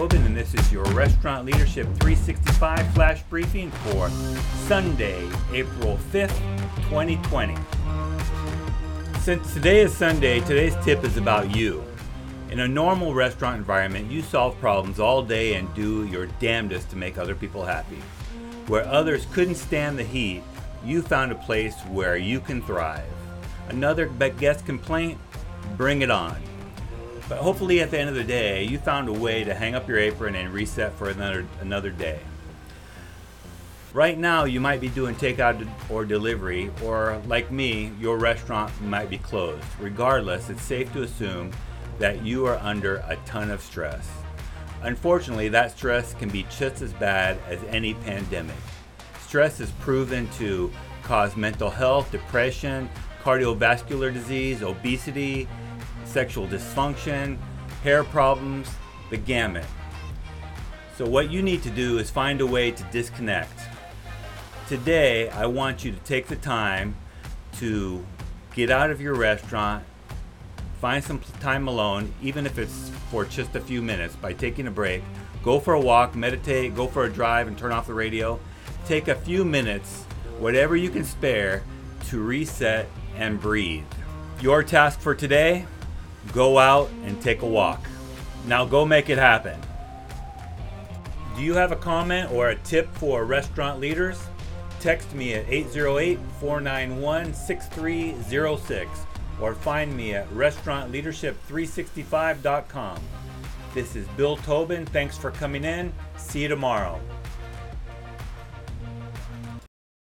Tobin, and this is your Restaurant Leadership 365 Flash Briefing for Sunday, April 5th, 2020. Since today is Sunday, today's tip is about you. In a normal restaurant environment, you solve problems all day and do your damnedest to make other people happy. Where others couldn't stand the heat, you found a place where you can thrive. Another guest complaint? Bring it on. But hopefully at the end of the day, you found a way to hang up your apron and reset for another day. Right now, you might be doing takeout or delivery, or like me, your restaurant might be closed. Regardless, it's safe to assume that you are under a ton of stress. Unfortunately, that stress can be just as bad as any pandemic. Stress is proven to cause mental health, depression, cardiovascular disease, obesity, sexual dysfunction, hair problems, the gamut. So what you need to do is find a way to disconnect. Today, I want you to take the time to get out of your restaurant, find some time alone, even if it's for just a few minutes, by taking a break. Go for a walk, meditate, go for a drive, and turn off the radio. Take a few minutes, whatever you can spare, to reset and breathe. Your task for today, go out and take a walk. Now go make it happen. Do you have a comment or a tip for restaurant leaders? Text me at 808-491-6306 or find me at restaurantleadership365.com. This is Bill Tobin. Thanks for coming in. See you tomorrow.